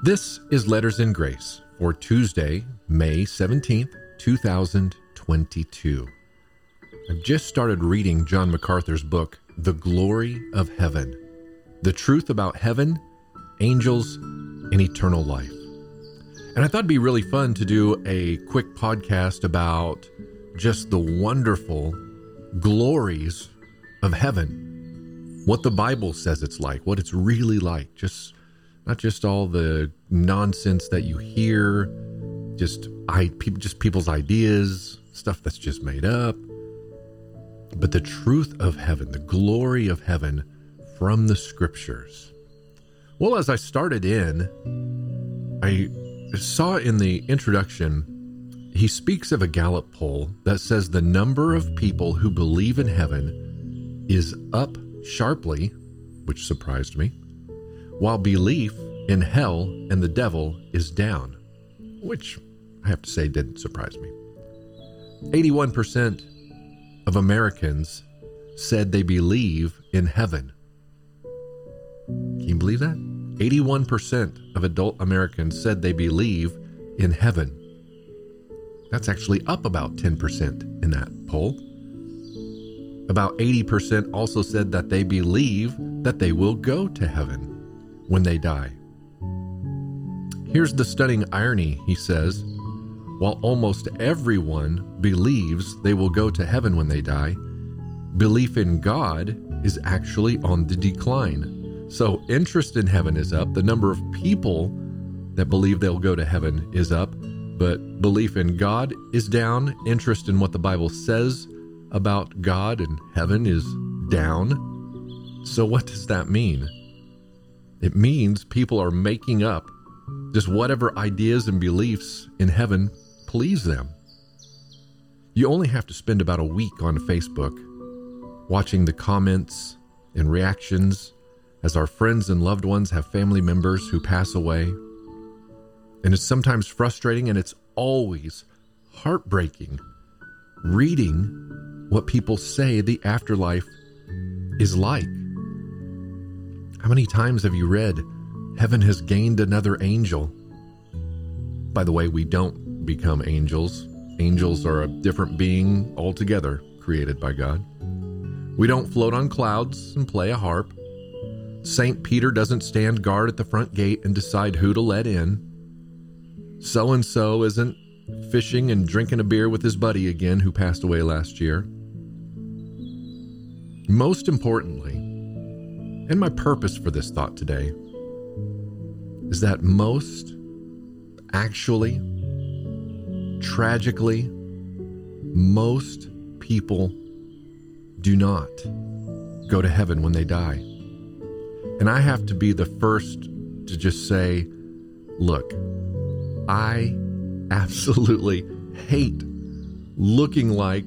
This is Letters in Grace for Tuesday, May 17th, 2022. I've just started reading John MacArthur's book, The Glory of Heaven, The Truth About Heaven, Angels, and Eternal Life. And I thought it'd be really fun to do a quick podcast about just the wonderful glories of heaven, what the Bible says it's like, what it's really like, just not just all the nonsense that you hear, just people's ideas, stuff that's just made up, but the truth of heaven, the glory of heaven from the scriptures. Well, as I started in, I saw in the introduction, he speaks of a Gallup poll that says the number of people who believe in heaven is up sharply, which surprised me, while belief in hell and the devil is down, which I have to say didn't surprise me. 81% of Americans said they believe in heaven. Can you believe that? 81% of adult Americans said they believe in heaven. That's actually up about 10% in that poll. About 80% also said that they believe that they will go to heaven when they die. Here's the stunning irony, he says. While almost everyone believes they will go to heaven when they die, belief in God is actually on the decline. So interest in heaven is up. The number of people that believe they'll go to heaven is up, but belief in God is down. Interest in what the Bible says about God and heaven is down. So what does that mean? It means people are making up just whatever ideas and beliefs in heaven please them. You only have to spend about a week on Facebook watching the comments and reactions as our friends and loved ones have family members who pass away. And it's sometimes frustrating, and it's always heartbreaking reading what people say the afterlife is like. How many times have you read, heaven has gained another angel? By the way, we don't become angels. Angels are a different being altogether created by God. We don't float on clouds and play a harp. St. Peter doesn't stand guard at the front gate and decide who to let in. So-and-so isn't fishing and drinking a beer with his buddy again who passed away last year. Most importantly, and my purpose for this thought today is that most actually, tragically, most people do not go to heaven when they die. And I have to be the first to just say, look, I absolutely hate looking like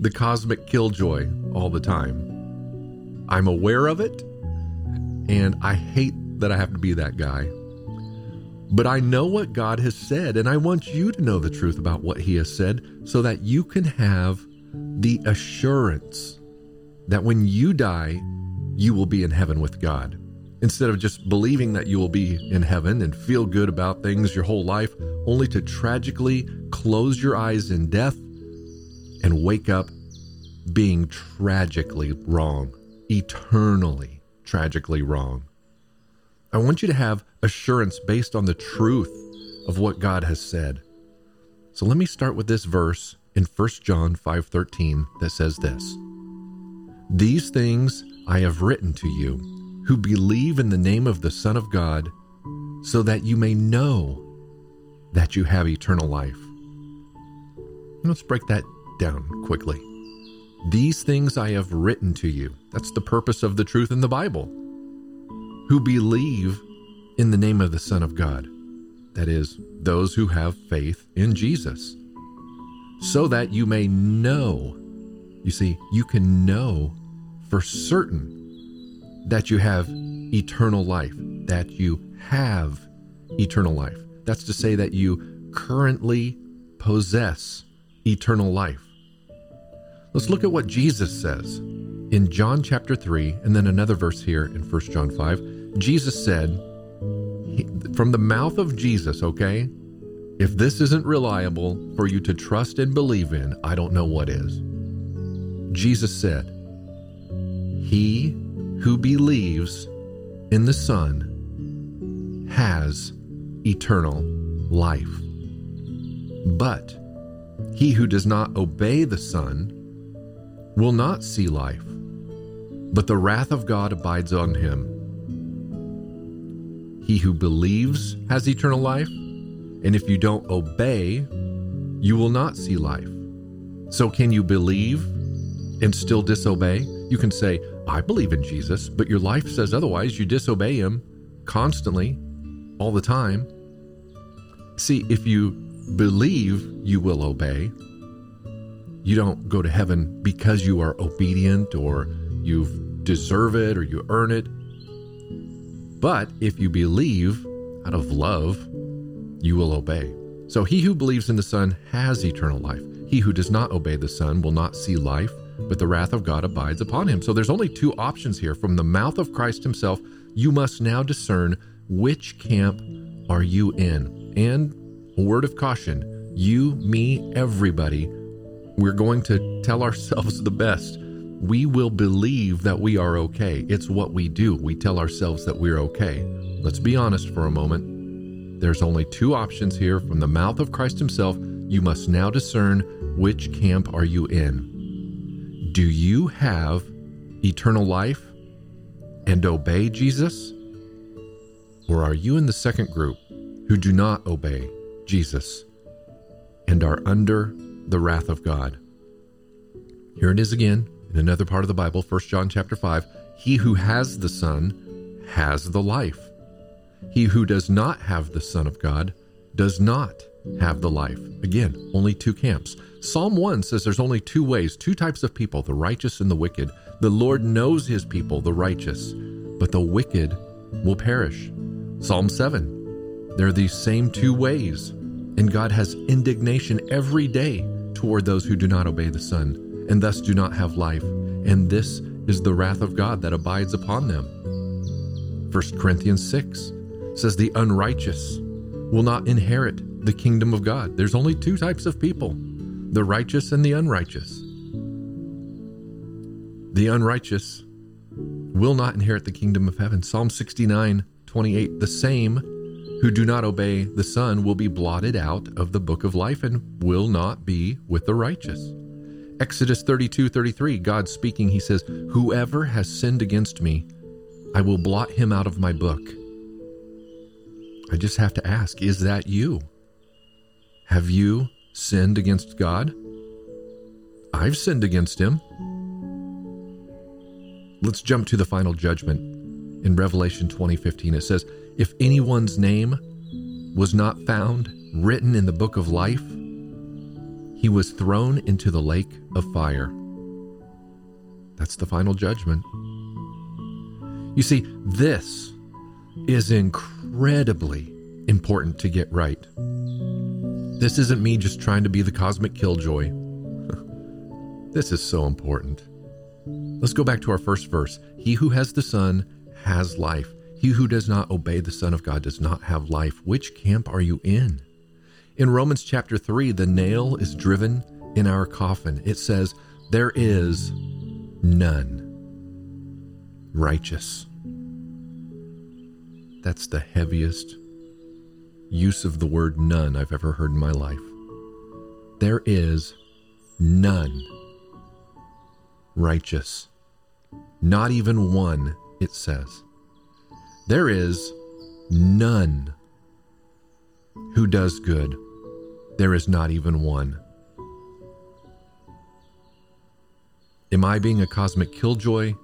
the cosmic killjoy all the time. I'm aware of it. And I hate that I have to be that guy. But I know what God has said, and I want you to know the truth about what he has said so that you can have the assurance that when you die, you will be in heaven with God. Instead of just believing that you will be in heaven and feel good about things your whole life, only to tragically close your eyes in death and wake up being tragically wrong, eternally tragically wrong. I want you to have assurance based on the truth of what God has said. So let me start with this verse in 1 John 5:13 that says this. These things I have written to you who believe in the name of the Son of God, so that you may know that you have eternal life. Let's break that down quickly. These things I have written to you. That's the purpose of the truth in the Bible. Who believe in the name of the Son of God. That is, those who have faith in Jesus. So that you may know. You see, you can know for certain that you have eternal life. That you have eternal life. That's to say that you currently possess eternal life. Let's look at what Jesus says in John chapter 3, and then another verse here in 1 John 5. Jesus said, from the mouth of Jesus, okay? If this isn't reliable for you to trust and believe in, I don't know what is. Jesus said, "He who believes in the Son has eternal life. But he who does not obey the Son will not see life, but the wrath of God abides on him." He who believes has eternal life, and if you don't obey, you will not see life. So can you believe and still disobey? You can say, "I believe in Jesus," but your life says otherwise. You disobey him constantly, all the time. See, if you believe, you will obey. You don't go to heaven because you are obedient or you deserve it or you earn it. But if you believe out of love, you will obey. So he who believes in the Son has eternal life. He who does not obey the Son will not see life, but the wrath of God abides upon him. So there's only two options here. From the mouth of Christ himself, you must now discern which camp are you in. And a word of caution, you, me, everybody, we're going to tell ourselves the best. We will believe that we are okay. It's what we do. We tell ourselves that we're okay. Let's be honest for a moment. There's only two options here. From the mouth of Christ himself, you must now discern which camp are you in. Do you have eternal life and obey Jesus? Or are you in the second group who do not obey Jesus and are under the wrath of God? Here it is again in another part of the Bible, 1 John chapter 5. He who has the Son has the life. He who does not have the Son of God does not have the life. Again, only two camps. Psalm 1 says there's only two ways, two types of people, the righteous and the wicked. The Lord knows his people, the righteous, but the wicked will perish. Psalm 7, there are these same two ways, and God has indignation every day toward those who do not obey the Son and thus do not have life. And this is the wrath of God that abides upon them. 1 Corinthians 6, says the unrighteous will not inherit the kingdom of God. There's only two types of people, the righteous and the unrighteous. The unrighteous will not inherit the kingdom of heaven. Psalm 69:28, the same who do not obey the Son will be blotted out of the book of life and will not be with the righteous. Exodus 32:33, God speaking, he says, "Whoever has sinned against me, I will blot him out of my book." I just have to ask, is that you? Have you sinned against God? I've sinned against him. Let's jump to the final judgment in Revelation 20:15. It says, if anyone's name was not found written in the book of life, he was thrown into the lake of fire. That's the final judgment. You see, this is incredibly important to get right. This isn't me just trying to be the cosmic killjoy. This is so important. Let's go back to our first verse. He who has the Son has life. He who does not obey the Son of God does not have life. Which camp are you in? In Romans chapter 3, the nail is driven in our coffin. It says, there is none righteous. That's the heaviest use of the word none I've ever heard in my life. There is none righteous. Not even one, it says. There is none who does good. There is not even one. Am I being a cosmic killjoy?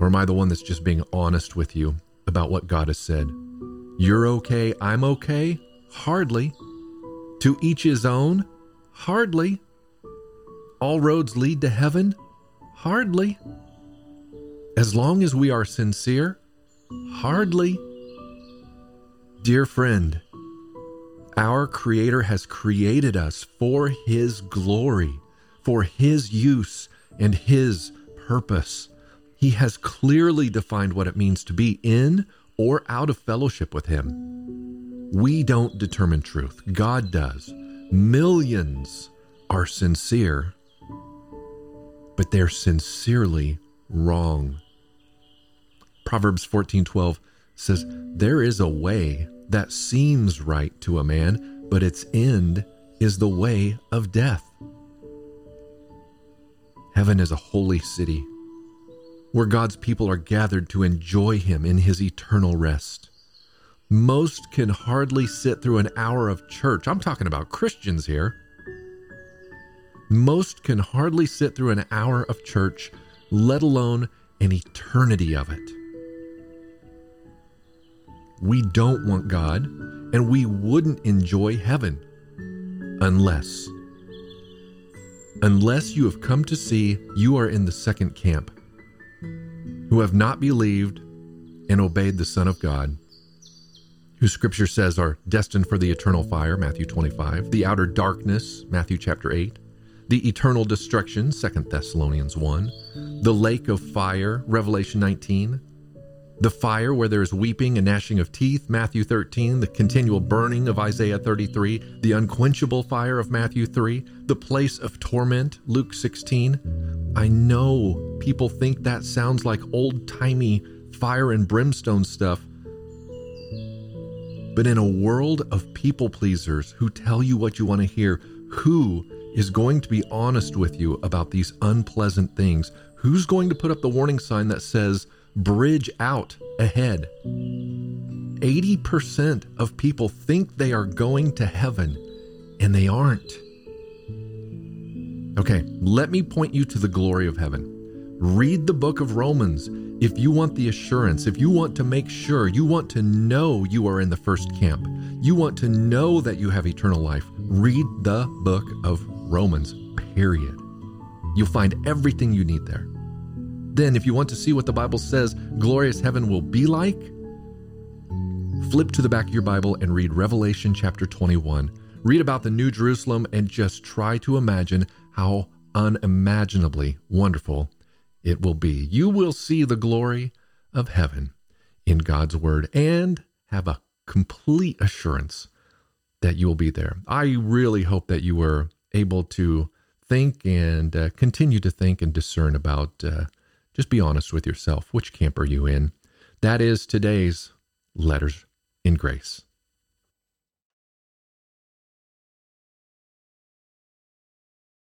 Or am I the one that's just being honest with you about what God has said? You're okay, I'm okay? Hardly. To each his own? Hardly. All roads lead to heaven? Hardly. As long as we are sincere? Hardly. Dear friend, our Creator has created us for His glory, for His use and His purpose. He has clearly defined what it means to be in or out of fellowship with Him. We don't determine truth. God does. Millions are sincere, but they're sincerely wrong. Proverbs 14:12 says, "There is a way that seems right to a man, but its end is the way of death." Heaven is a holy city where God's people are gathered to enjoy Him in His eternal rest. Most can hardly sit through an hour of church. I'm talking about Christians here. Most can hardly sit through an hour of church, let alone an eternity of it. We don't want God, and we wouldn't enjoy heaven unless you have come to see you are in the second camp, who have not believed and obeyed the Son of God, who Scripture says are destined for the eternal fire, Matthew 25, the outer darkness, Matthew chapter 8, the eternal destruction, 2 Thessalonians 1, the lake of fire, Revelation 19, the fire where there is weeping and gnashing of teeth, Matthew 13, the continual burning of Isaiah 33, the unquenchable fire of Matthew 3, the place of torment, Luke 16. I know people think that sounds like old-timey fire and brimstone stuff, but in a world of people-pleasers who tell you what you want to hear, who is going to be honest with you about these unpleasant things? Who's going to put up the warning sign that says, "Bridge out ahead"? 80% of people think they are going to heaven, and they aren't. Okay, let me point you to the glory of heaven. Read the book of Romans if you want the assurance, if you want to make sure, you want to know you are in the first camp, you want to know that you have eternal life. Read the book of Romans, period. You'll find everything you need there. Then, if you want to see what the Bible says glorious heaven will be like, flip to the back of your Bible and read Revelation chapter 21. Read about the New Jerusalem and just try to imagine how unimaginably wonderful it will be. You will see the glory of heaven in God's word and have a complete assurance that you will be there. I really hope that you were able to think and continue to think and discern about just be honest with yourself. Which camp are you in? That is today's Letters in Grace.